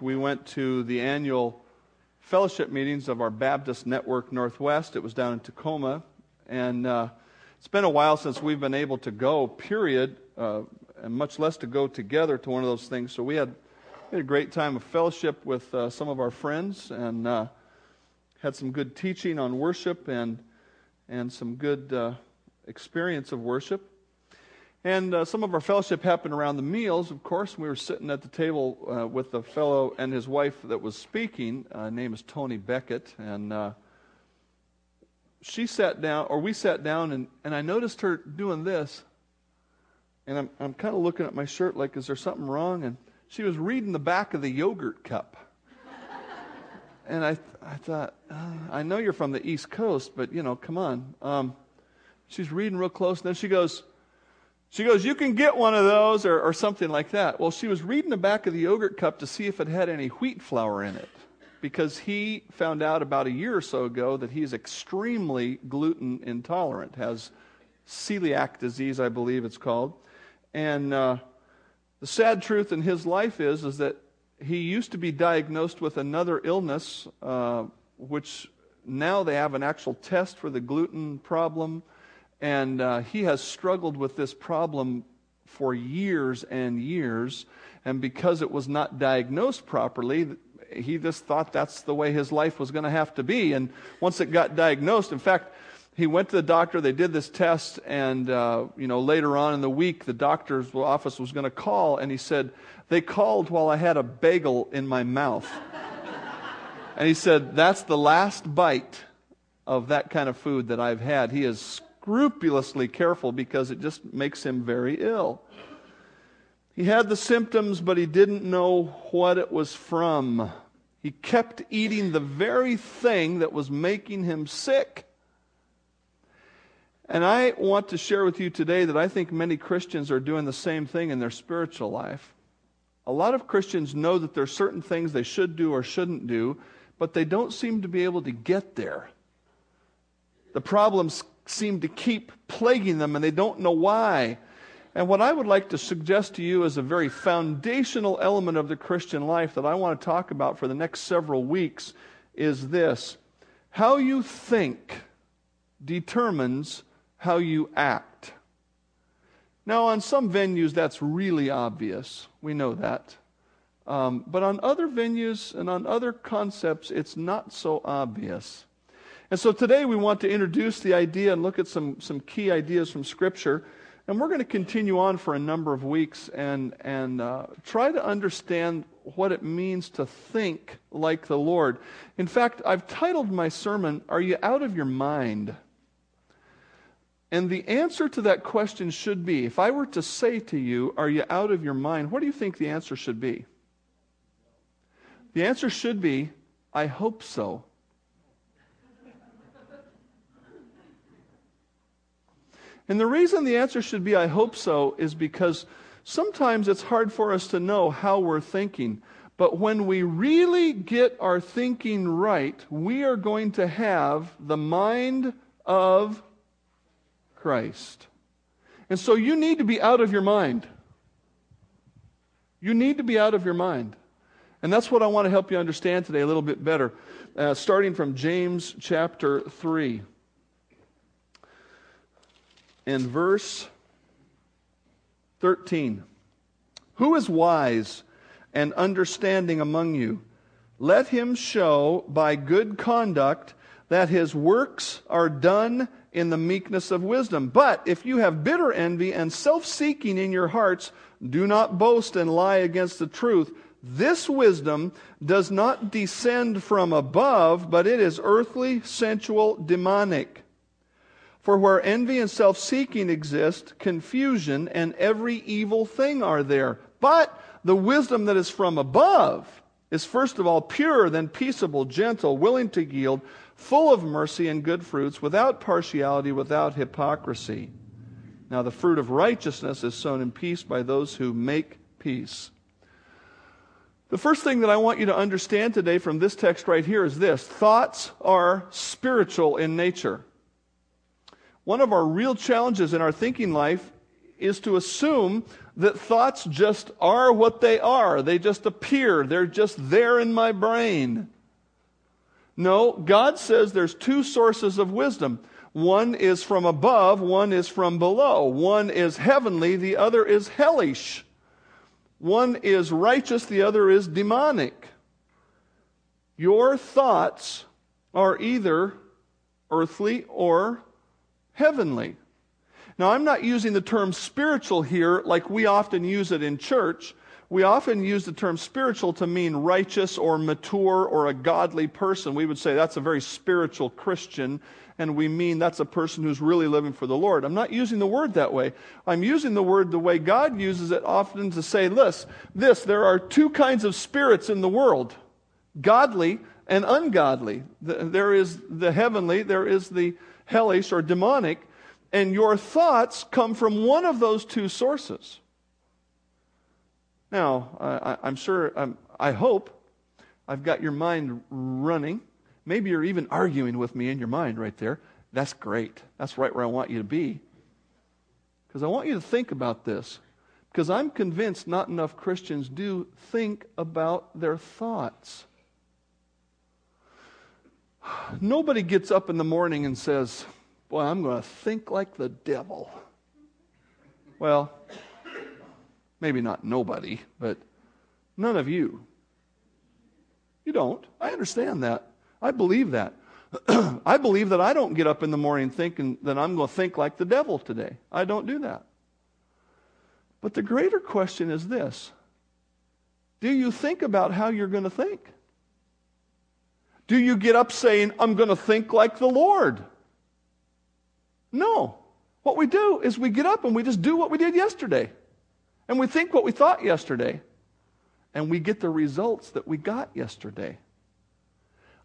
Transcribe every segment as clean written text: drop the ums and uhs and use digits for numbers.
We went to the annual fellowship meetings of our Baptist Network Northwest. It was down in Tacoma, and it's been a while since we've been able to go, period, and much less to go together to one of those things. So we had a great time of fellowship with some of our friends, and had some good teaching on worship and some good experience of worship. And some of our fellowship happened around the meals, of course. We were sitting at the table with a fellow and his wife that was speaking. Her name is Tony Beckett. And we sat down, and I noticed her doing this. And I'm kind of looking at my shirt like, is there something wrong? And she was reading the back of the yogurt cup. And I thought, I know you're from the East Coast, but, come on. She's reading real close, and then she goes, you can get one of those, or something like that. Well, she was reading the back of the yogurt cup to see if it had any wheat flour in it, because he found out about a year or so ago that he's extremely gluten intolerant, has celiac disease, I believe it's called. And the sad truth in his life is that he used to be diagnosed with another illness, which now they have an actual test for the gluten problem. And he has struggled with this problem for years and years. And because it was not diagnosed properly, he just thought that's the way his life was going to have to be. And once it got diagnosed, in fact, he went to the doctor, they did this test, and later on in the week, the doctor's office was going to call, and he said, they called while I had a bagel in my mouth. And he said, that's the last bite of that kind of food that I've had. He is scrupulously careful because it just makes him very ill. He had the symptoms, but he didn't know what it was from. He kept eating the very thing that was making him sick. And I want to share with you today that I think many Christians are doing the same thing in their spiritual life. A lot of Christians know that there are certain things they should do or shouldn't do, but they don't seem to be able to get there. The problems seem to keep plaguing them, and they don't know why. And what I would like to suggest to you is a very foundational element of the Christian life that I want to talk about for the next several weeks is this. How you think determines how you act. Now, on some venues, that's really obvious. We know that. But on other venues and on other concepts, it's not so obvious. And so today we want to introduce the idea and look at some key ideas from Scripture. And we're going to continue on for a number of weeks and try to understand what it means to think like the Lord. In fact, I've titled my sermon, Are You Out of Your Mind? And the answer to that question should be, if I were to say to you, are you out of your mind? What do you think the answer should be? The answer should be, I hope so. And the reason the answer should be, I hope so, is because sometimes it's hard for us to know how we're thinking. But when we really get our thinking right, we are going to have the mind of Christ. And so you need to be out of your mind. You need to be out of your mind. And that's what I want to help you understand today a little bit better, starting from James chapter 3. In verse 13, who is wise and understanding among you? Let him show by good conduct that his works are done in the meekness of wisdom. But if you have bitter envy and self-seeking in your hearts, do not boast and lie against the truth. This wisdom does not descend from above, but it is earthly, sensual, demonic. For where envy and self-seeking exist, confusion and every evil thing are there. But the wisdom that is from above is first of all pure, then peaceable, gentle, willing to yield, full of mercy and good fruits, without partiality, without hypocrisy. Now the fruit of righteousness is sown in peace by those who make peace. The first thing that I want you to understand today from this text right here is this. Thoughts are spiritual in nature. One of our real challenges in our thinking life is to assume that thoughts just are what they are. They just appear. They're just there in my brain. No, God says there's two sources of wisdom. One is from above, one is from below. One is heavenly, the other is hellish. One is righteous, the other is demonic. Your thoughts are either earthly or heavenly. Now, I'm not using the term spiritual here like we often use it in church. We often use the term spiritual to mean righteous or mature or a godly person. We would say that's a very spiritual Christian, and we mean that's a person who's really living for the Lord. I'm not using the word that way. I'm using the word the way God uses it often to say this, there are two kinds of spirits in the world, godly and ungodly. There is the heavenly, there is the hellish or demonic, and your thoughts come from one of those two sources. Now, I hope I've got your mind running. Maybe you're even arguing with me in your mind right there. That's great. That's right where I want you to be. Because I want you to think about this. Because I'm convinced not enough Christians do think about their thoughts. Nobody gets up in the morning and says, boy, I'm going to think like the devil. Well, maybe not nobody, but none of you. You don't. I understand that. I believe that. I believe that I don't get up in the morning thinking that I'm going to think like the devil today. I don't do that. But the greater question is this. Do you think about how you're going to think? Do you get up saying, I'm going to think like the Lord? No. What we do is we get up and we just do what we did yesterday. And we think what we thought yesterday, and we get the results that we got yesterday.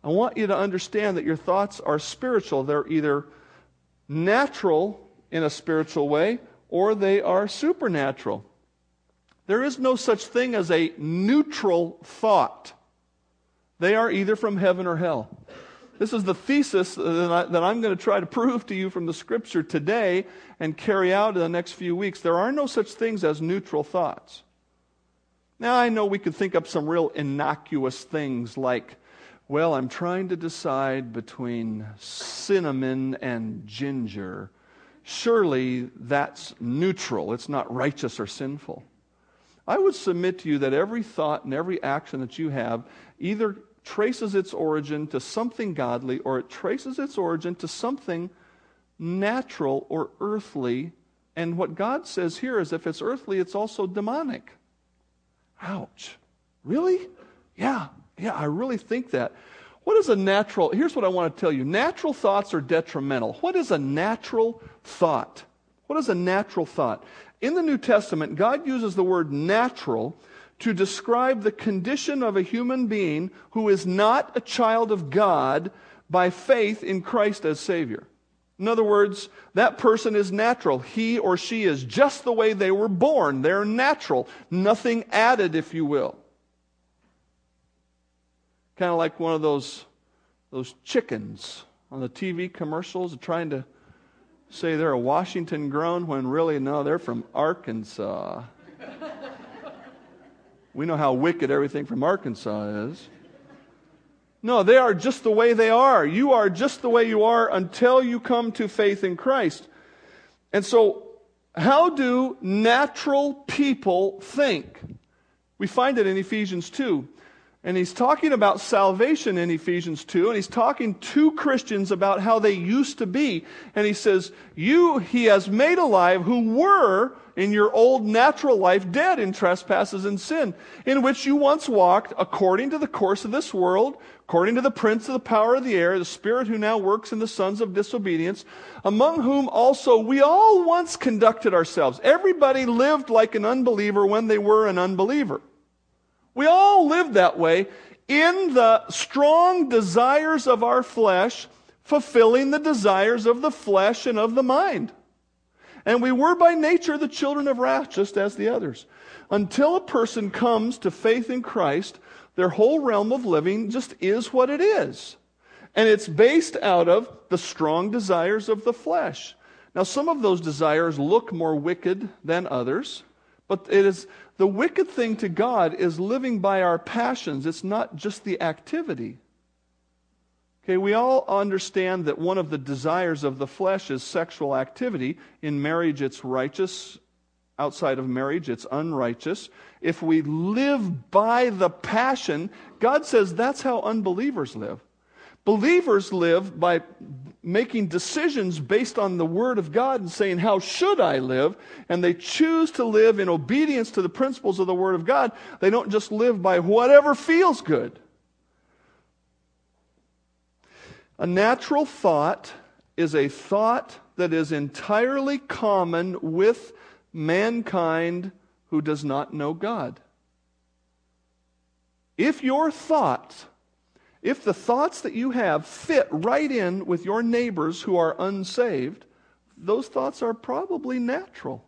I want you to understand that your thoughts are spiritual. They're either natural in a spiritual way, or they are supernatural. There is no such thing as a neutral thought. They are either from heaven or hell. This is the thesis that I'm going to try to prove to you from the Scripture today and carry out in the next few weeks. There are no such things as neutral thoughts. Now, I know we could think up some real innocuous things like, well, I'm trying to decide between cinnamon and ginger. Surely that's neutral. It's not righteous or sinful. I would submit to you that every thought and every action that you have either traces its origin to something godly, or it traces its origin to something natural or earthly. And what God says here is if it's earthly, it's also demonic. Ouch. Really? Yeah, I really think that. What is a natural? Here's what I want to tell you. Natural thoughts are detrimental. What is a natural thought? What is a natural thought? In the New Testament, God uses the word natural to describe the condition of a human being who is not a child of God by faith in Christ as Savior. In other words, that person is natural. He or she is just the way they were born. They're natural. Nothing added, if you will. Kind of like one of those chickens on the TV commercials trying to say they're a Washington grown when really, no, they're from Arkansas. We know how wicked everything from Arkansas is. No, they are just the way they are. You are just the way you are until you come to faith in Christ. And so, how do natural people think? We find it in Ephesians 2. And he's talking about salvation in Ephesians 2. And he's talking to Christians about how they used to be. And he says, you he has made alive who were in your old natural life dead in trespasses and sin, in which you once walked according to the course of this world, according to the prince of the power of the air, the spirit who now works in the sons of disobedience, among whom also we all once conducted ourselves. Everybody lived like an unbeliever when they were an unbeliever. We all lived that way in the strong desires of our flesh, fulfilling the desires of the flesh and of the mind. And we were by nature the children of wrath, just as the others. Until a person comes to faith in Christ, their whole realm of living just is what it is. And it's based out of the strong desires of the flesh. Now, some of those desires look more wicked than others, but it is the wicked thing to God is living by our passions. It's not just the activity. Okay, we all understand that one of the desires of the flesh is sexual activity. In marriage, it's righteous. Outside of marriage, it's unrighteous. If we live by the passion, God says that's how unbelievers live. Believers live by making decisions based on the Word of God and saying, how should I live? And they choose to live in obedience to the principles of the Word of God. They don't just live by whatever feels good. A natural thought is a thought that is entirely common with mankind who does not know God. If the thoughts that you have fit right in with your neighbors who are unsaved, those thoughts are probably natural.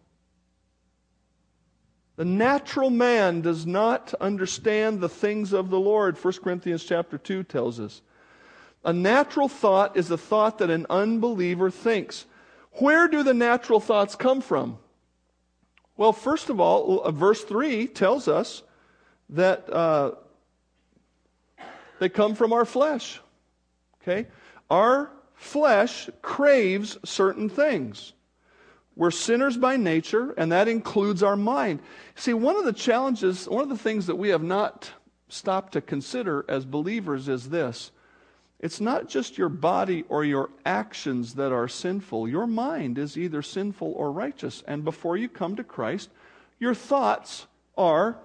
The natural man does not understand the things of the Lord, 1 Corinthians chapter 2 tells us. A natural thought is a thought that an unbeliever thinks. Where do the natural thoughts come from? Well, first of all, verse 3 tells us that they come from our flesh, okay? Our flesh craves certain things. We're sinners by nature, and that includes our mind. See, one of the challenges, one of the things that we have not stopped to consider as believers is this. It's not just your body or your actions that are sinful. Your mind is either sinful or righteous. And before you come to Christ, your thoughts are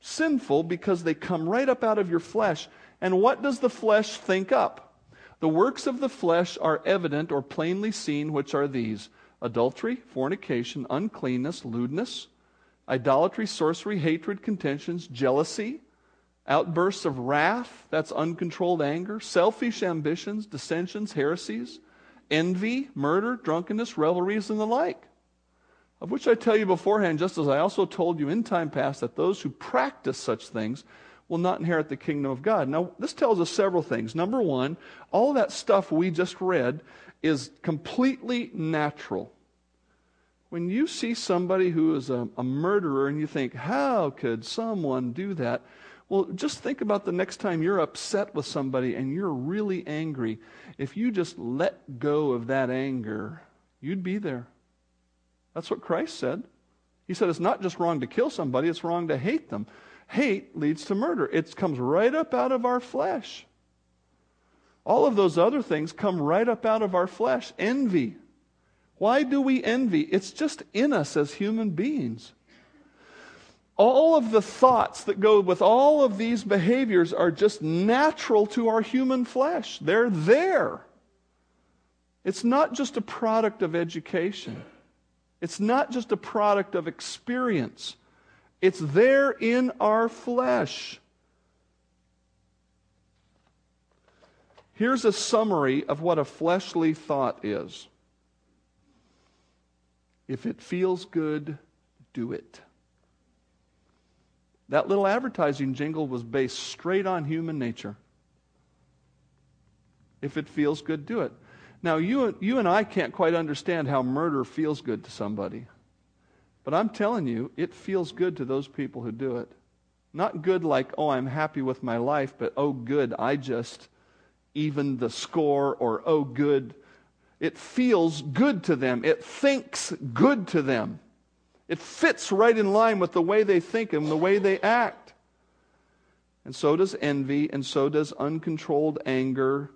sinful because they come right up out of your flesh. And what does the flesh think up? The works of the flesh are evident or plainly seen, which are these: adultery, fornication, uncleanness, lewdness, idolatry, sorcery, hatred, contentions, jealousy, outbursts of wrath, that's uncontrolled anger, selfish ambitions, dissensions, heresies, envy, murder, drunkenness, revelries, and the like. Of which I tell you beforehand, just as I also told you in time past, that those who practice such things will not inherit the kingdom of God. Now, this tells us several things. Number one, all that stuff we just read is completely natural. When you see somebody who is a murderer and you think, how could someone do that? Well, just think about the next time you're upset with somebody and you're really angry. If you just let go of that anger, you'd be there. That's what Christ said. He said it's not just wrong to kill somebody, it's wrong to hate them. Hate leads to murder. It comes right up out of our flesh. All of those other things come right up out of our flesh. Envy. Why do we envy? It's just in us as human beings. All of the thoughts that go with all of these behaviors are just natural to our human flesh. They're there. It's not just a product of education. It's not just a product of experience. It's there in our flesh. Here's a summary of what a fleshly thought is. If it feels good, do it. That little advertising jingle was based straight on human nature. If it feels good, do it. Now, you and I can't quite understand how murder feels good to somebody. But I'm telling you, it feels good to those people who do it. Not good like, oh, I'm happy with my life, but oh, good, I just evened the score, or oh, good. It feels good to them. It thinks good to them. It fits right in line with the way they think and the way they act. And so does envy, and so does uncontrolled anger.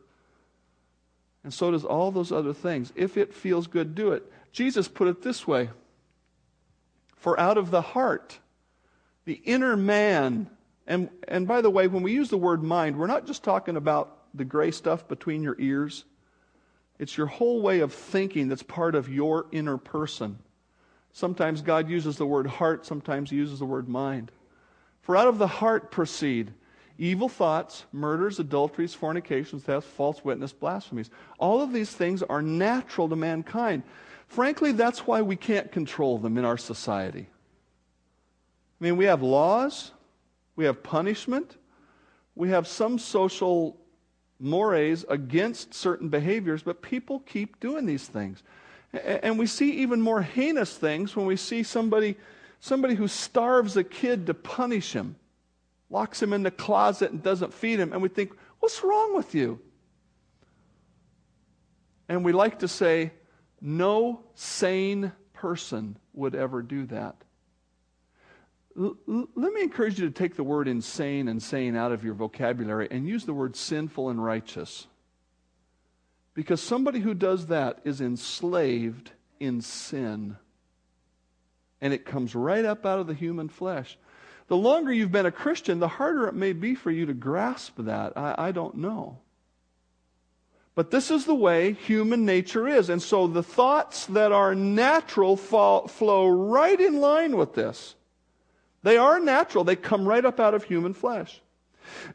And so does all those other things. If it feels good, do it. Jesus put it this way. For out of the heart, the inner man, and by the way, when we use the word mind, we're not just talking about the gray stuff between your ears. It's your whole way of thinking that's part of your inner person. Sometimes God uses the word heart, sometimes he uses the word mind. For out of the heart proceed evil thoughts, murders, adulteries, fornications, thefts, false witness, blasphemies. All of these things are natural to mankind. Frankly, that's why we can't control them in our society. I mean, we have laws, we have punishment, we have some social mores against certain behaviors, but people keep doing these things. And we see even more heinous things when we see somebody who starves a kid to punish him, locks him in the closet and doesn't feed him, and we think, what's wrong with you? And we like to say, no sane person would ever do that. Let me encourage you to take the word insane and sane out of your vocabulary and use the word sinful and righteous. Because somebody who does that is enslaved in sin. And it comes right up out of the human flesh. The longer you've been a Christian, the harder it may be for you to grasp that. I don't know. But this is the way human nature is. And so the thoughts that are natural flow right in line with this. They are natural. They come right up out of human flesh.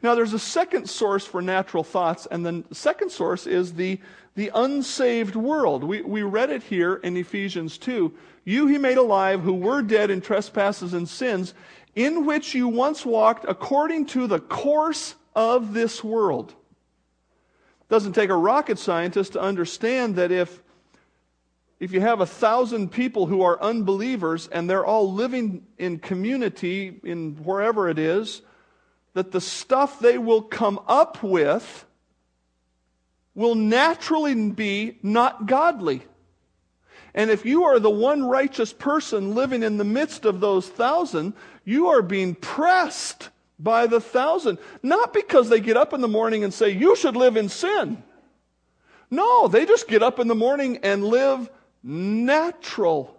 Now there's a second source for natural thoughts, and the second source is the unsaved world. We read it here in Ephesians 2. You he made alive who were dead in trespasses and sins, in which you once walked according to the course of this world. Doesn't take a rocket scientist to understand that if you have 1,000 people who are unbelievers and they're all living in community in wherever it is, that the stuff they will come up with will naturally be not godly. And if you are the one righteous person living in the midst of those 1,000, you are being pressed by the 1,000. Not because they get up in the morning and say, you should live in sin. No, they just get up in the morning and live natural.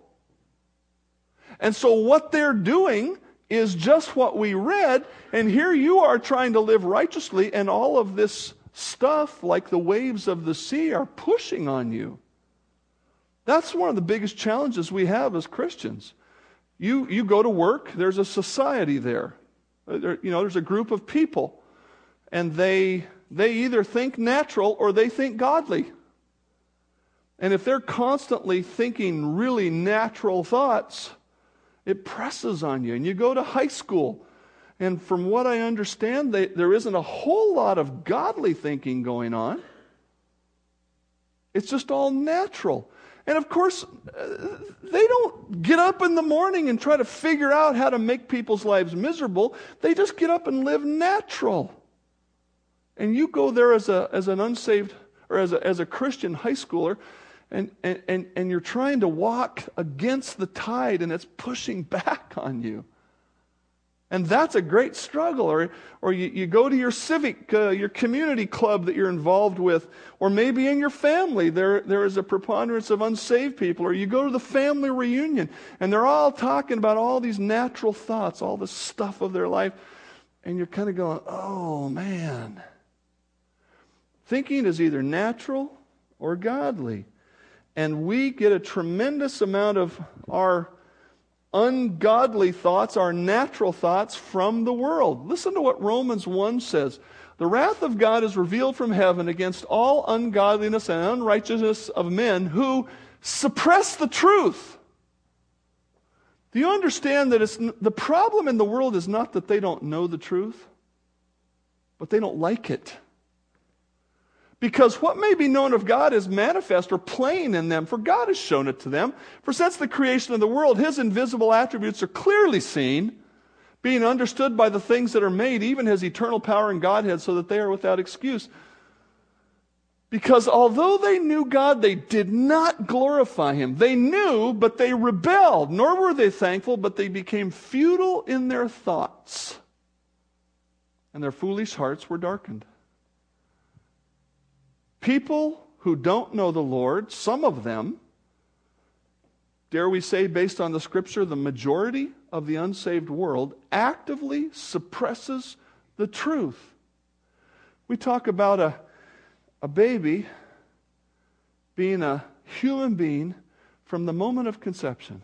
And so what they're doing is just what we read, and here you are trying to live righteously, and all of this stuff, like the waves of the sea, are pushing on you. That's one of the biggest challenges we have as Christians. You go to work, there's a society there. You know, there's a group of people, and they either think natural or they think godly. And if they're constantly thinking really natural thoughts, it presses on you. And you go to high school, and from what I understand, there isn't a whole lot of godly thinking going on. It's just all natural. And of course, they don't get up in the morning and try to figure out how to make people's lives miserable. They just get up and live natural. And you go there as an unsaved or as a Christian high schooler, and you're trying to walk against the tide, and it's pushing back on you. And that's a great struggle. Or you go to your civic, your community club that you're involved with, or maybe in your family there is a preponderance of unsaved people, or you go to the family reunion, and they're all talking about all these natural thoughts, all the stuff of their life, and you're kind of going, oh, man. Thinking is either natural or godly. And we get a tremendous amount of our ungodly thoughts, our natural thoughts, from the world. Listen to what Romans 1 says. The wrath of God is revealed from heaven against all ungodliness and unrighteousness of men who suppress the truth. Do you understand that the problem in the world is not that they don't know the truth, but they don't like it? Because what may be known of God is manifest or plain in them, for God has shown it to them. For since the creation of the world, his invisible attributes are clearly seen, being understood by the things that are made, even his eternal power and Godhead, so that they are without excuse. Because although they knew God, they did not glorify him. They knew, but they rebelled, nor were they thankful, but they became futile in their thoughts, and their foolish hearts were darkened. People who don't know the Lord, some of them, dare we say, based on the Scripture, the majority of the unsaved world actively suppresses the truth. We talk about a baby being a human being from the moment of conception.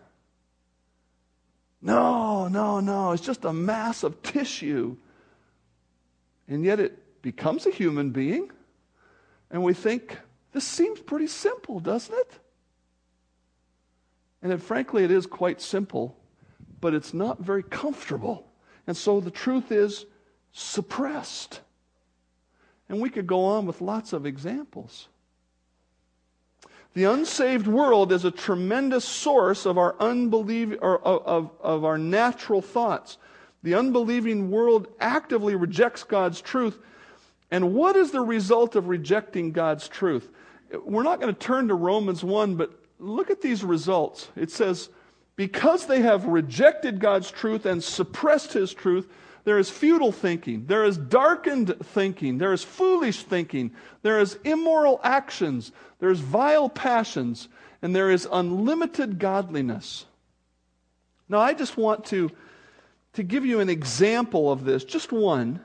No, it's just a mass of tissue. And yet it becomes a human being. And we think, this seems pretty simple, doesn't it? And it, frankly, it is quite simple, but it's not very comfortable. And so the truth is suppressed. And we could go on with lots of examples. The unsaved world is a tremendous source of our of our natural thoughts. The unbelieving world actively rejects God's truth. And what is the result of rejecting God's truth? We're not going to turn to Romans 1, but look at these results. It says, because they have rejected God's truth and suppressed His truth, there is futile thinking, there is darkened thinking, there is foolish thinking, there is immoral actions, there is vile passions, and there is unlimited godliness. Now I just want to give you an example of this, just one.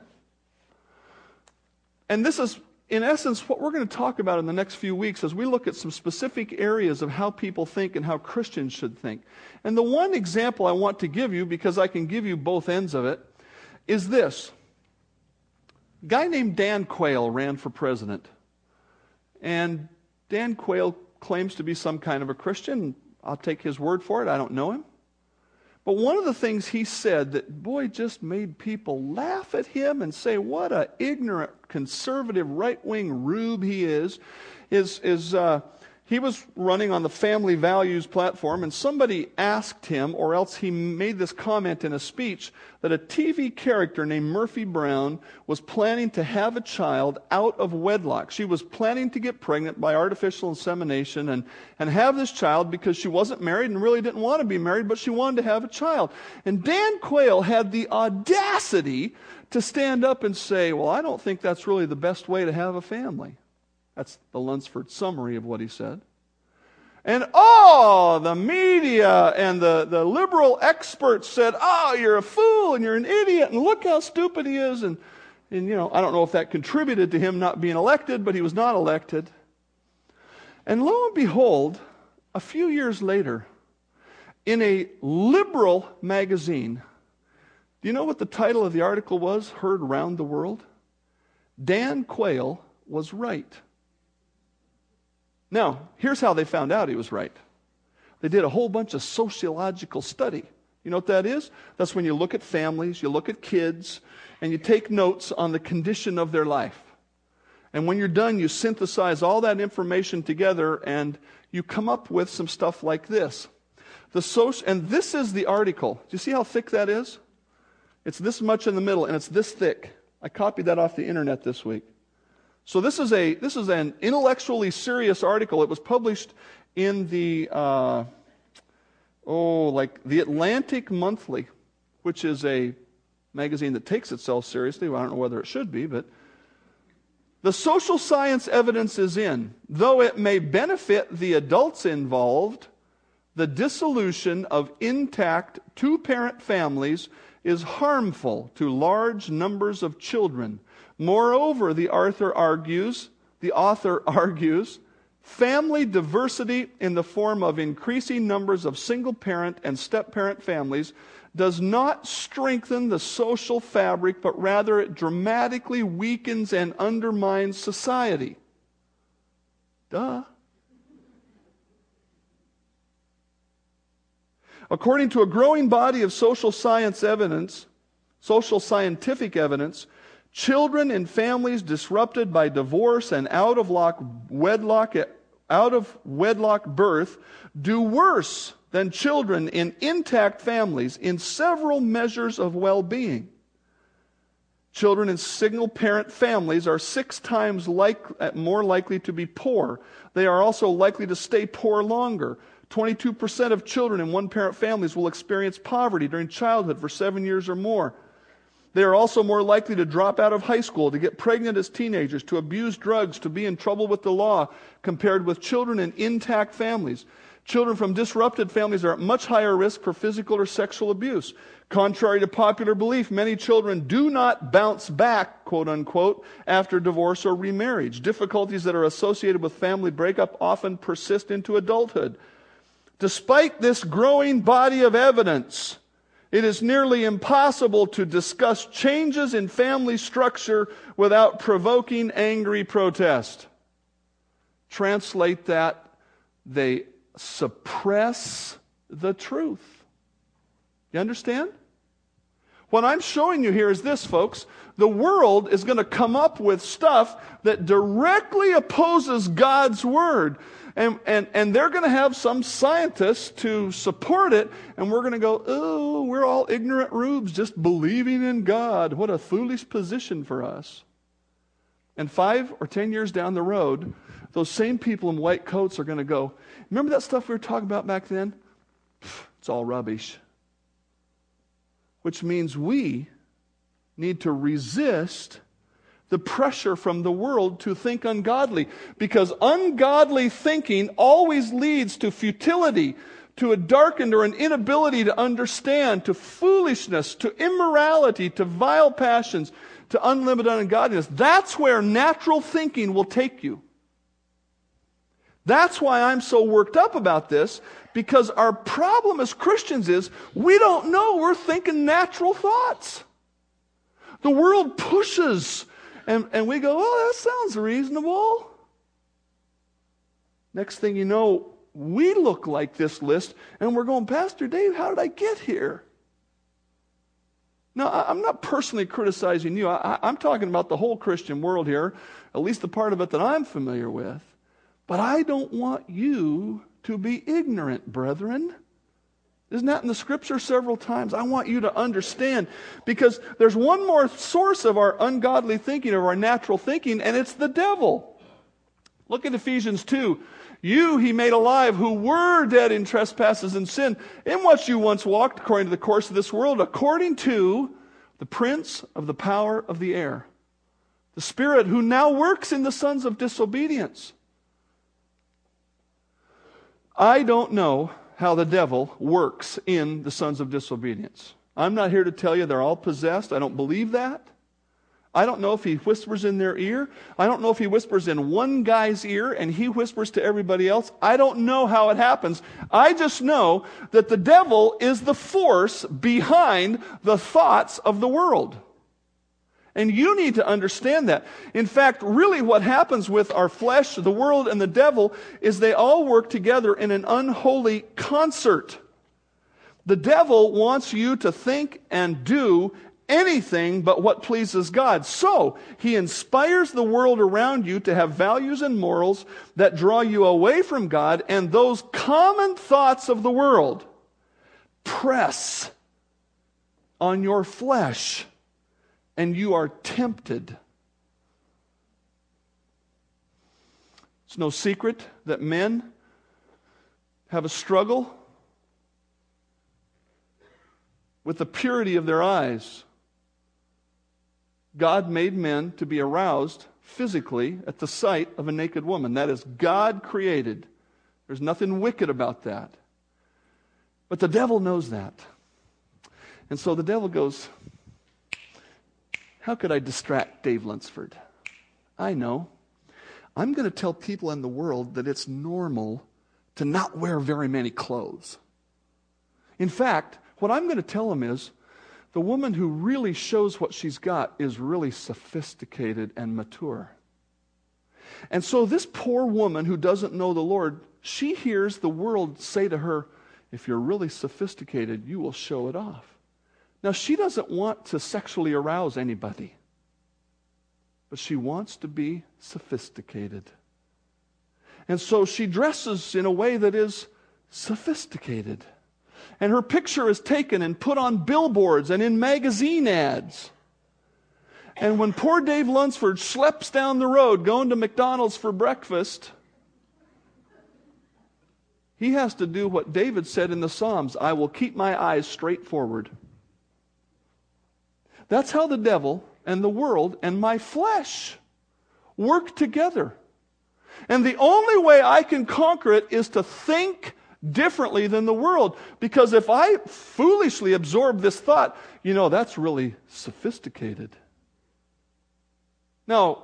And this is, in essence, what we're going to talk about in the next few weeks as we look at some specific areas of how people think and how Christians should think. And the one example I want to give you, because I can give you both ends of it, is this. A guy named Dan Quayle ran for president. And Dan Quayle claims to be some kind of a Christian. I'll take his word for it. I don't know him. But one of the things he said that, boy, just made people laugh at him and say, what an ignorant, conservative, right-wing rube he is he was running on the family values platform, and somebody asked him, or else he made this comment in a speech, that a TV character named Murphy Brown was planning to have a child out of wedlock. She was planning to get pregnant by artificial insemination and have this child because she wasn't married and really didn't want to be married, but she wanted to have a child. And Dan Quayle had the audacity to stand up and say, well, I don't think that's really the best way to have a family. That's the Lunsford summary of what he said. And the media and the liberal experts said, you're a fool and you're an idiot and look how stupid he is. And you know, I don't know if that contributed to him not being elected, but he was not elected. And lo and behold, a few years later, in a liberal magazine, do you know what the title of the article was? Heard round the world? Dan Quayle was right. Now, here's how they found out he was right. They did a whole bunch of sociological study. You know what that is? That's when you look at families, you look at kids, and you take notes on the condition of their life. And when you're done, you synthesize all that information together, and you come up with some stuff like this. And this is the article. Do you see how thick that is? It's this much in the middle, and it's this thick. I copied that off the internet this week. So this is an intellectually serious article. It was published in the Atlantic Monthly, which is a magazine that takes itself seriously. Well, I don't know whether it should be, but the social science evidence is in. Though it may benefit the adults involved, the dissolution of intact two-parent families is harmful to large numbers of children. Moreover, the author argues, family diversity in the form of increasing numbers of single-parent and step-parent families does not strengthen the social fabric, but rather it dramatically weakens and undermines society. Duh. According to a growing body of social scientific evidence, children in families disrupted by divorce and out of wedlock birth do worse than children in intact families in several measures of well-being. Children in single-parent families are 6 times more likely to be poor. They are also likely to stay poor longer. 22% of children in one-parent families will experience poverty during childhood for 7 years or more. They are also more likely to drop out of high school, to get pregnant as teenagers, to abuse drugs, to be in trouble with the law, compared with children in intact families. Children from disrupted families are at much higher risk for physical or sexual abuse. Contrary to popular belief, many children do not bounce back, quote unquote, after divorce or remarriage. Difficulties that are associated with family breakup often persist into adulthood. Despite this growing body of evidence, it is nearly impossible to discuss changes in family structure without provoking angry protest. Translate that, they suppress the truth. You understand? What I'm showing you here is this, folks. the world is going to come up with stuff that directly opposes God's word. And they're going to have some scientists to support it, and we're going to go, oh, we're all ignorant rubes just believing in God. What a foolish position for us. And 5 or 10 years down the road, those same people in white coats are going to go, remember that stuff we were talking about back then? It's all rubbish. Which means we need to resist the pressure from the world to think ungodly, because ungodly thinking always leads to futility, to a darkened or an inability to understand, to foolishness, to immorality, to vile passions, to unlimited ungodliness. That's where natural thinking will take you. That's why I'm so worked up about this, because our problem as Christians is we don't know we're thinking natural thoughts. The world pushes, and we go, oh, that sounds reasonable. Next thing you know, we look like this list, and we're going, Pastor Dave, how did I get here? Now, I'm not personally criticizing you. I'm talking about the whole Christian world here, at least the part of it that I'm familiar with. But I don't want you to be ignorant, brethren. Isn't that in the scripture several times? I want you to understand, because there's one more source of our ungodly thinking, of our natural thinking, and it's the devil. Look at Ephesians 2. You he made alive who were dead in trespasses and sin, in which you once walked according to the course of this world, according to the prince of the power of the air, the spirit who now works in the sons of disobedience. I don't know how the devil works in the sons of disobedience. I'm not here to tell you they're all possessed. I don't believe that. I don't know if he whispers in their ear. I don't know if he whispers in one guy's ear and he whispers to everybody else. I don't know how it happens. I just know that the devil is the force behind the thoughts of the world. And you need to understand that. In fact, really what happens with our flesh, the world, and the devil is they all work together in an unholy concert. The devil wants you to think and do anything but what pleases God. So he inspires the world around you to have values and morals that draw you away from God, and those common thoughts of the world press on your flesh. And you are tempted. It's no secret that men have a struggle with the purity of their eyes. God made men to be aroused physically at the sight of a naked woman. That is God created. There's nothing wicked about that. But the devil knows that. And so the devil goes, how could I distract Dave Lunsford? I know. I'm going to tell people in the world that it's normal to not wear very many clothes. In fact, what I'm going to tell them is the woman who really shows what she's got is really sophisticated and mature. And so this poor woman who doesn't know the Lord, she hears the world say to her, if you're really sophisticated, you will show it off. Now, she doesn't want to sexually arouse anybody, but she wants to be sophisticated. And so she dresses in a way that is sophisticated. And her picture is taken and put on billboards and in magazine ads. And when poor Dave Lunsford schleps down the road going to McDonald's for breakfast, he has to do what David said in the Psalms, I will keep my eyes straight forward. That's how the devil and the world and my flesh work together. And the only way I can conquer it is to think differently than the world. Because if I foolishly absorb this thought, you know, that's really sophisticated. Now,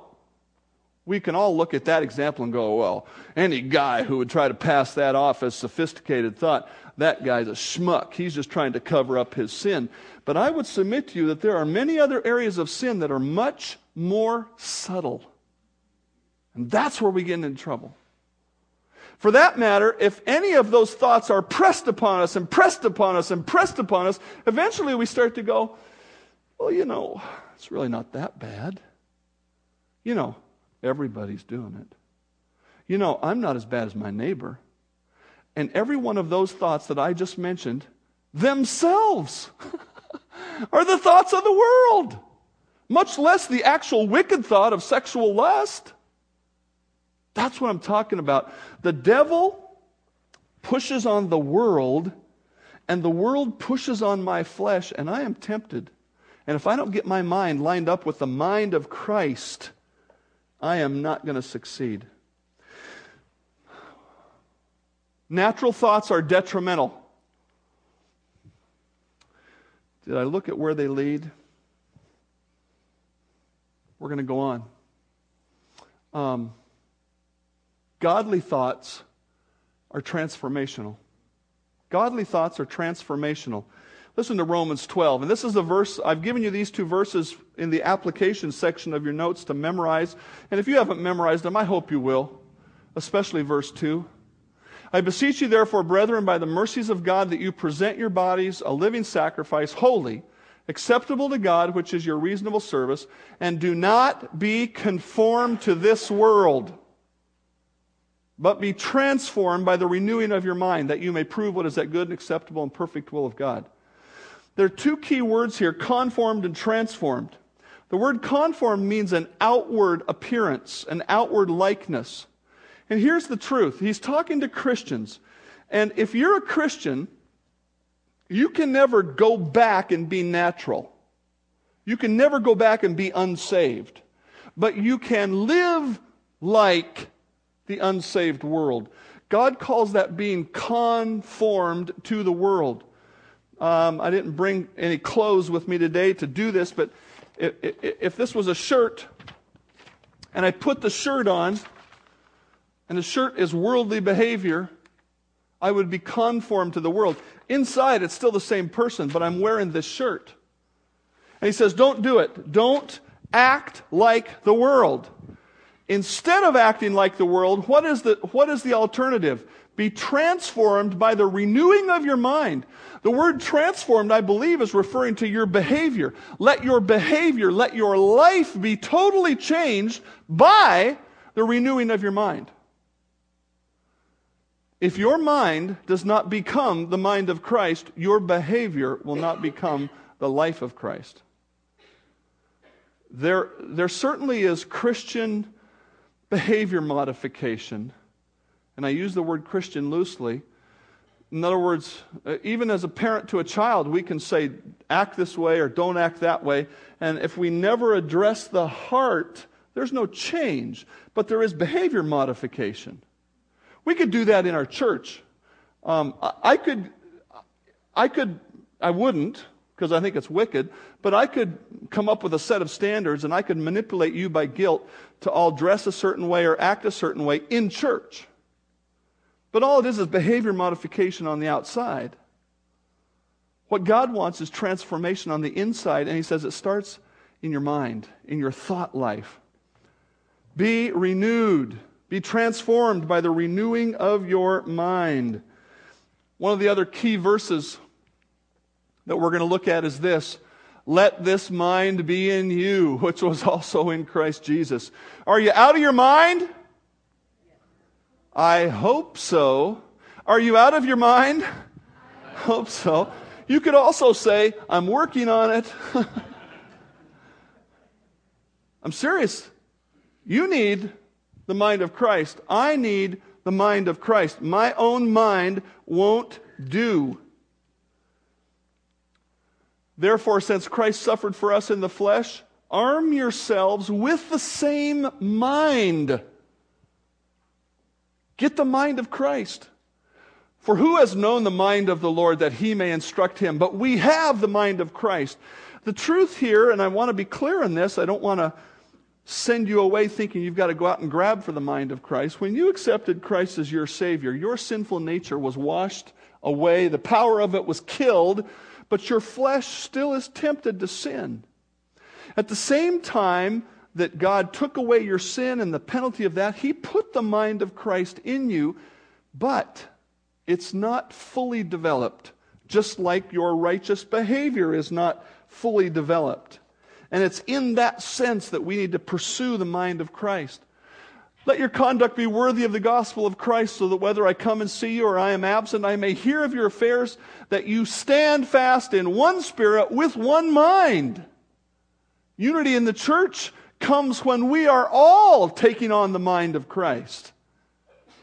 we can all look at that example and go, well, any guy who would try to pass that off as sophisticated thought, that guy's a schmuck. He's just trying to cover up his sin. But I would submit to you that there are many other areas of sin that are much more subtle. And that's where we get into trouble. For that matter, if any of those thoughts are pressed upon us and pressed upon us and pressed upon us, eventually we start to go, well, you know, It's really not that bad. You know, everybody's doing it. You know, I'm not as bad as my neighbor. And every one of those thoughts that I just mentioned themselves are the thoughts of the world, much less the actual wicked thought of sexual lust. That's what I'm talking about. The devil pushes on the world, and the world pushes on my flesh, and I am tempted. And if I don't get my mind lined up with the mind of Christ, I am not going to succeed. Natural thoughts are detrimental. Did I look at where they lead? We're going to go on. Godly thoughts are transformational. Godly thoughts are transformational. Listen to Romans 12. And this is the verse. I've given you these two verses in the application section of your notes to memorize. And if you haven't memorized them, I hope you will, especially verse 2. I beseech you, therefore, brethren, by the mercies of God, that you present your bodies a living sacrifice, holy, acceptable to God, which is your reasonable service, and do not be conformed to this world, but be transformed by the renewing of your mind, that you may prove what is that good and acceptable and perfect will of God. There are two key words here, conformed and transformed. The word conformed means an outward appearance, an outward likeness. And here's the truth. He's talking to Christians. And if you're a Christian, you can never go back and be natural. You can never go back and be unsaved. But you can live like the unsaved world. God calls that being conformed to the world. I didn't bring any clothes with me today to do this, but if this was a shirt, and I put the shirt on, and the shirt is worldly behavior, I would be conformed to the world. Inside, it's still the same person, but I'm wearing this shirt. And he says, don't do it. Don't act like the world. Instead of acting like the world, what is the alternative? Be transformed by the renewing of your mind. The word transformed, I believe, is referring to your behavior. Let your behavior, let your life be totally changed by the renewing of your mind. If your mind does not become the mind of Christ, your behavior will not become the life of Christ. There certainly is Christian behavior modification, and I use the word Christian loosely. In other words, even as a parent to a child, we can say, act this way or don't act that way. And if we never address the heart, there's no change, but there is behavior modification. We could do that in our church. I wouldn't, because I think it's wicked, but I could come up with a set of standards, and I could manipulate you by guilt to all dress a certain way or act a certain way in church. But all it is behavior modification on the outside. What God wants is transformation on the inside, and he says it starts in your mind, in your thought life. Be renewed. Be transformed by the renewing of your mind. One of the other key verses that we're going to look at is this. Let this mind be in you, which was also in Christ Jesus. Are you out of your mind? I hope so. Are you out of your mind? I hope so. You could also say, I'm working on it. I'm serious. You need the mind of Christ. I need the mind of Christ. My own mind won't do. Therefore, since Christ suffered for us in the flesh, arm yourselves with the same mind. Get the mind of Christ. For who has known the mind of the Lord that he may instruct him? But we have the mind of Christ. The truth here, and I want to be clear on this, I don't want to send you away thinking you've got to go out and grab for the mind of Christ. When you accepted Christ as your Savior, your sinful nature was washed away. The power of it was killed, but your flesh still is tempted to sin. At the same time that God took away your sin and the penalty of that, he put the mind of Christ in you, but it's not fully developed, just like your righteous behavior is not fully developed. And it's in that sense that we need to pursue the mind of Christ. Let your conduct be worthy of the gospel of Christ, so that whether I come and see you or I am absent, I may hear of your affairs, that you stand fast in one spirit with one mind. Unity in the church comes when we are all taking on the mind of Christ,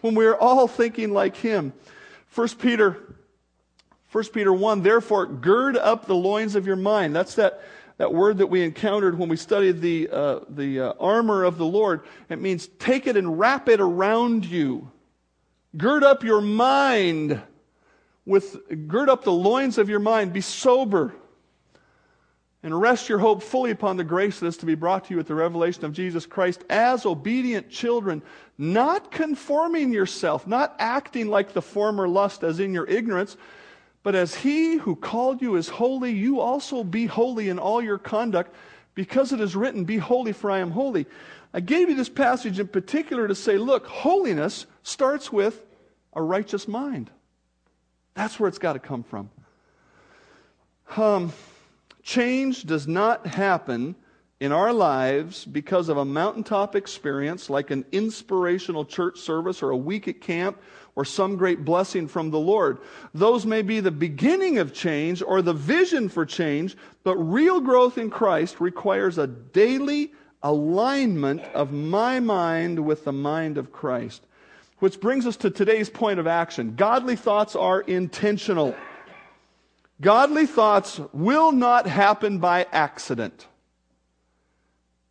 when we are all thinking like Him. 1 Peter 1, therefore gird up the loins of your mind. That's that word that we encountered when we studied the armor of the Lord. It means take it and wrap it around you. Gird up your mind gird up the loins of your mind. Be sober and rest your hope fully upon the grace that is to be brought to you at the revelation of Jesus Christ, as obedient children, not conforming yourself, not acting like the former lust as in your ignorance, but as He who called you is holy, you also be holy in all your conduct, because it is written, be holy, for I am holy. I gave you this passage in particular to say, look, holiness starts with a righteous mind. That's where it's got to come from. Change does not happen in our lives because of a mountaintop experience like an inspirational church service or a week at camp or some great blessing from the Lord. Those may be the beginning of change or the vision for change, but real growth in Christ requires a daily alignment of my mind with the mind of Christ. Which brings us to today's point of action. Godly thoughts are intentional. Godly thoughts will not happen by accident,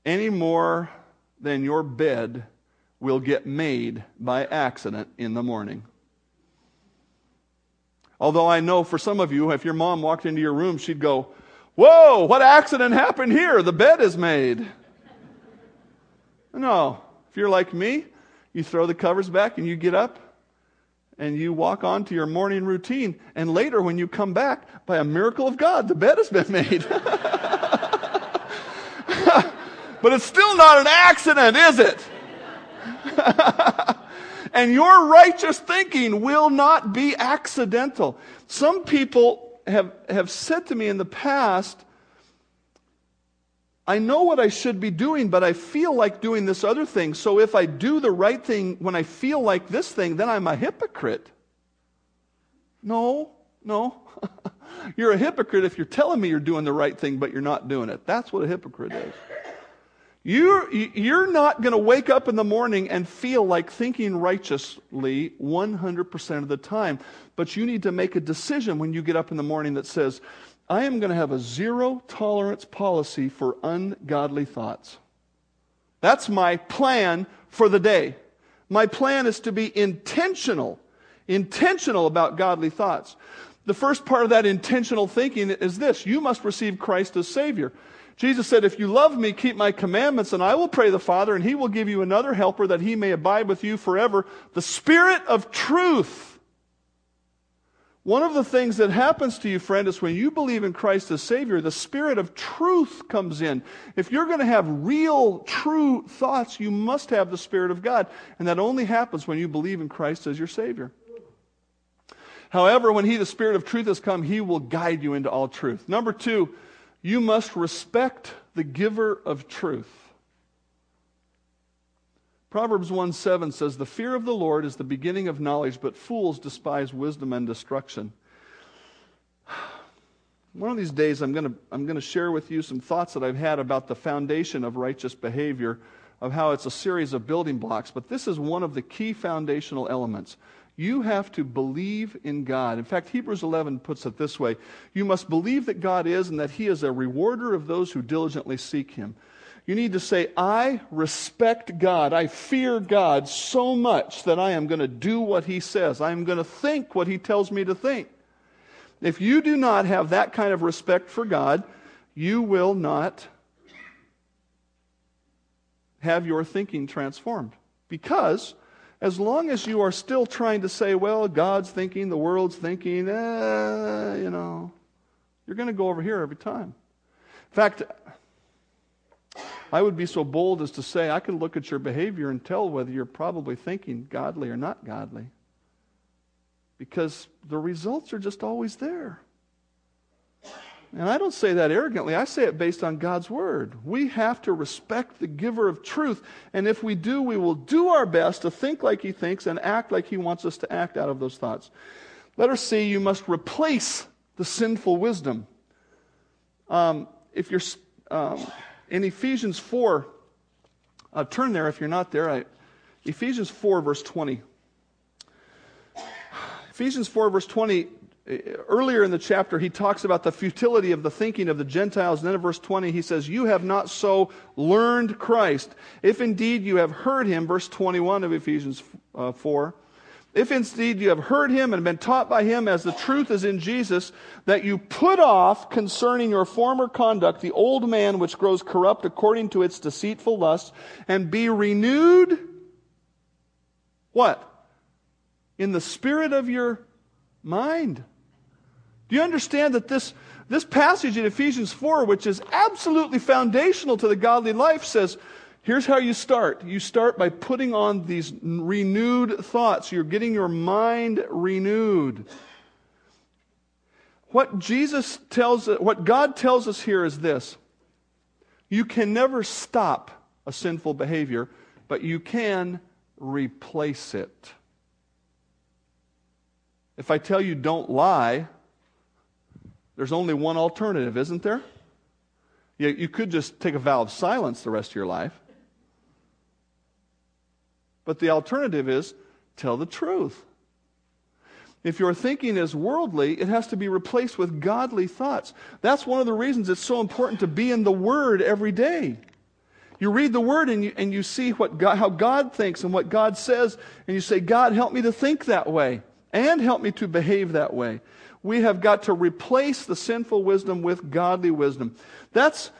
any more than your bed will get made by accident in the morning. Although I know for some of you, if your mom walked into your room, she'd go, whoa, what accident happened here? The bed is made. No, if you're like me, you throw the covers back and you get up and you walk on to your morning routine. And later when you come back, by a miracle of God, the bed has been made. But it's still not an accident, is it? And your righteous thinking will not be accidental. Some people have said to me in the past, I know what I should be doing, but I feel like doing this other thing. So if I do the right thing when I feel like this thing, then I'm a hypocrite. No. You're a hypocrite if you're telling me you're doing the right thing, but you're not doing it. That's what a hypocrite is. You're not going to wake up in the morning and feel like thinking righteously 100% of the time. But you need to make a decision when you get up in the morning that says, I am going to have a zero tolerance policy for ungodly thoughts. That's my plan for the day. My plan is to be intentional about godly thoughts. The first part of that intentional thinking is this: you must receive Christ as Savior. Jesus said, if you love me, keep my commandments, and I will pray the Father, and He will give you another helper that He may abide with you forever, the Spirit of truth. One of the things that happens to you, friend, is when you believe in Christ as Savior, the Spirit of truth comes in. If you're going to have real, true thoughts, you must have the Spirit of God, and that only happens when you believe in Christ as your Savior. However, when He, the Spirit of truth, has come, He will guide you into all truth. Number two, you must respect the giver of truth. Proverbs 1:7 says, the fear of the Lord is the beginning of knowledge, but fools despise wisdom and destruction. One of these days I'm going to share with you some thoughts that I've had about the foundation of righteous behavior, of how it's a series of building blocks, but this is one of the key foundational elements. You have to believe in God. In fact, Hebrews 11 puts it this way. You must believe that God is and that He is a rewarder of those who diligently seek Him. You need to say, I respect God. I fear God so much that I am going to do what He says. I am going to think what He tells me to think. If you do not have that kind of respect for God, you will not have your thinking transformed. Because as long as you are still trying to say, well, God's thinking, the world's thinking, you're going to go over here every time. In fact, I would be so bold as to say I can look at your behavior and tell whether you're probably thinking godly or not godly, because the results are just always there. And I don't say that arrogantly. I say it based on God's word. We have to respect the giver of truth. And if we do, we will do our best to think like he thinks and act like he wants us to act out of those thoughts. Letter C, you must replace the sinful wisdom. If you're in Ephesians 4, turn there if you're not there. Ephesians 4, verse 20. Ephesians 4, verse 20. Earlier in the chapter, he talks about the futility of the thinking of the Gentiles. And then in verse 20, he says, you have not so learned Christ. If indeed you have heard him, verse 21 of Ephesians 4, if indeed you have heard him and been taught by him as the truth is in Jesus, that you put off concerning your former conduct the old man which grows corrupt according to its deceitful lusts, and be renewed, what? In the spirit of your mind. Do you understand that this passage in Ephesians 4, which is absolutely foundational to the godly life, says, here's how you start. You start by putting on these renewed thoughts. You're getting your mind renewed. What God tells us here is this. You can never stop a sinful behavior, but you can replace it. If I tell you don't lie, there's only one alternative, isn't there? You could just take a vow of silence the rest of your life. But the alternative is tell the truth. If your thinking is worldly, it has to be replaced with godly thoughts. That's one of the reasons it's so important to be in the Word every day. You read the Word and you see how God thinks and what God says, and you say, God, help me to think that way and help me to behave that way. We have got to replace the sinful wisdom with godly wisdom. That's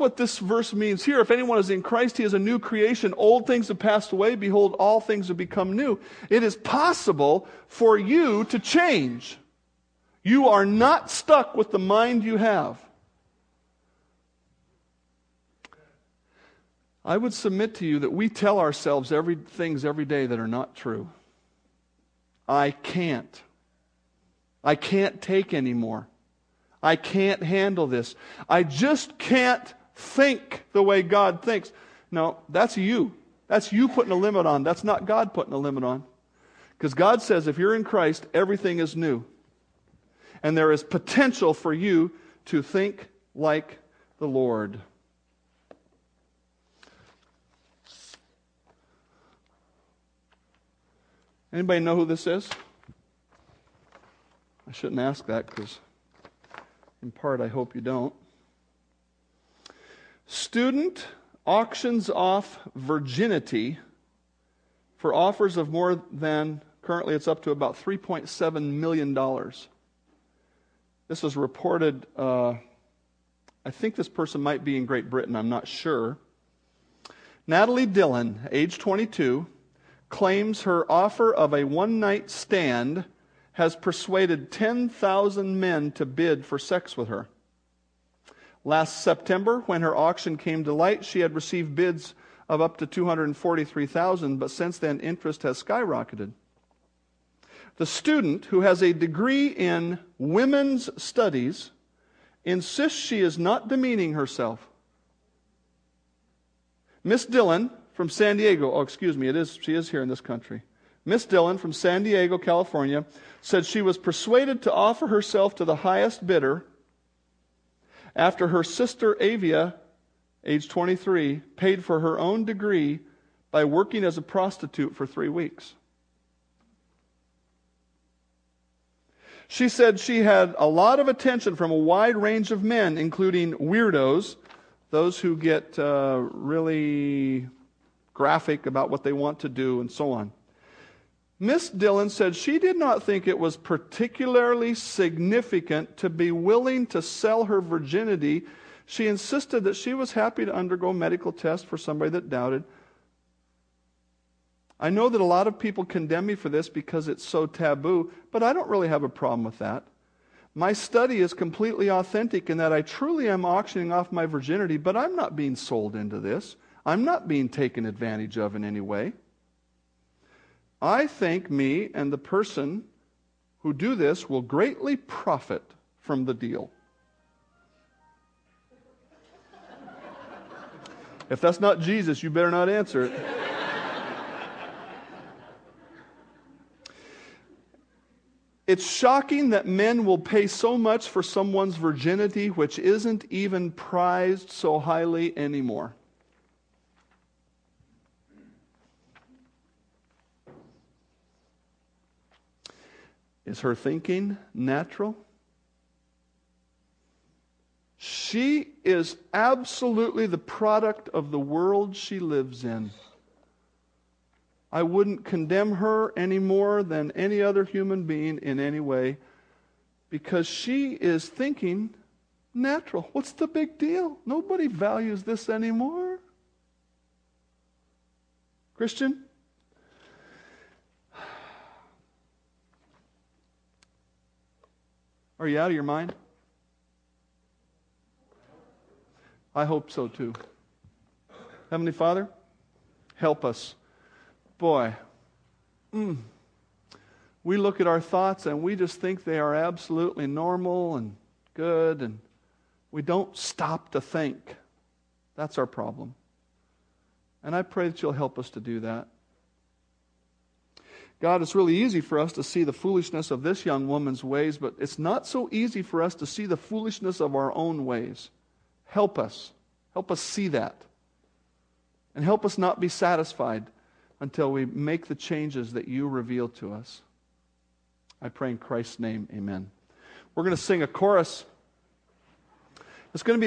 what this verse means here. If anyone is in Christ, he is a new creation. Old things have passed away. Behold, all things have become new. It is possible for you to change. You are not stuck with the mind you have. I would submit to you that we tell ourselves things every day that are not true. I can't take anymore. I can't handle this. I just can't think the way God thinks. No, that's you. That's you putting a limit on. That's not God putting a limit on. Because God says if you're in Christ, everything is new. And there is potential for you to think like the Lord. Anybody know who this is? I shouldn't ask that because, in part, I hope you don't. Student auctions off virginity for offers of more than, currently it's up to about $3.7 million. This was reported, I think this person might be in Great Britain, I'm not sure. Natalie Dillon, age 22, claims her offer of a one-night stand has persuaded 10,000 men to bid for sex with her. Last September, when her auction came to light, she had received bids of up to 243,000, but since then interest has skyrocketed. The student, who has a degree in women's studies, insists she is not demeaning herself. Miss Dillon from San Diego, she is here in this country. Miss Dillon from San Diego, California, said she was persuaded to offer herself to the highest bidder after her sister Avia, age 23, paid for her own degree by working as a prostitute for 3 weeks. She said she had a lot of attention from a wide range of men, including weirdos, those who get really graphic about what they want to do and so on. Miss Dillon said she did not think it was particularly significant to be willing to sell her virginity. She insisted that she was happy to undergo medical tests for somebody that doubted. I know that a lot of people condemn me for this because it's so taboo, but I don't really have a problem with that. My study is completely authentic in that I truly am auctioning off my virginity, but I'm not being sold into this. I'm not being taken advantage of in any way. I think me and the person who do this will greatly profit from the deal. If that's not Jesus, you better not answer it. It's shocking that men will pay so much for someone's virginity, which isn't even prized so highly anymore. Is her thinking natural? She is absolutely the product of the world she lives in. I wouldn't condemn her any more than any other human being in any way, because she is thinking natural. What's the big deal? Nobody values this anymore. Christian? Are you out of your mind? I hope so too. Heavenly Father, help us. Boy, we look at our thoughts and we just think they are absolutely normal and good, and we don't stop to think. That's our problem. And I pray that you'll help us to do that. God, it's really easy for us to see the foolishness of this young woman's ways, but it's not so easy for us to see the foolishness of our own ways. Help us. Help us see that. And help us not be satisfied until we make the changes that you reveal to us. I pray in Christ's name, amen. We're going to sing a chorus. It's going to be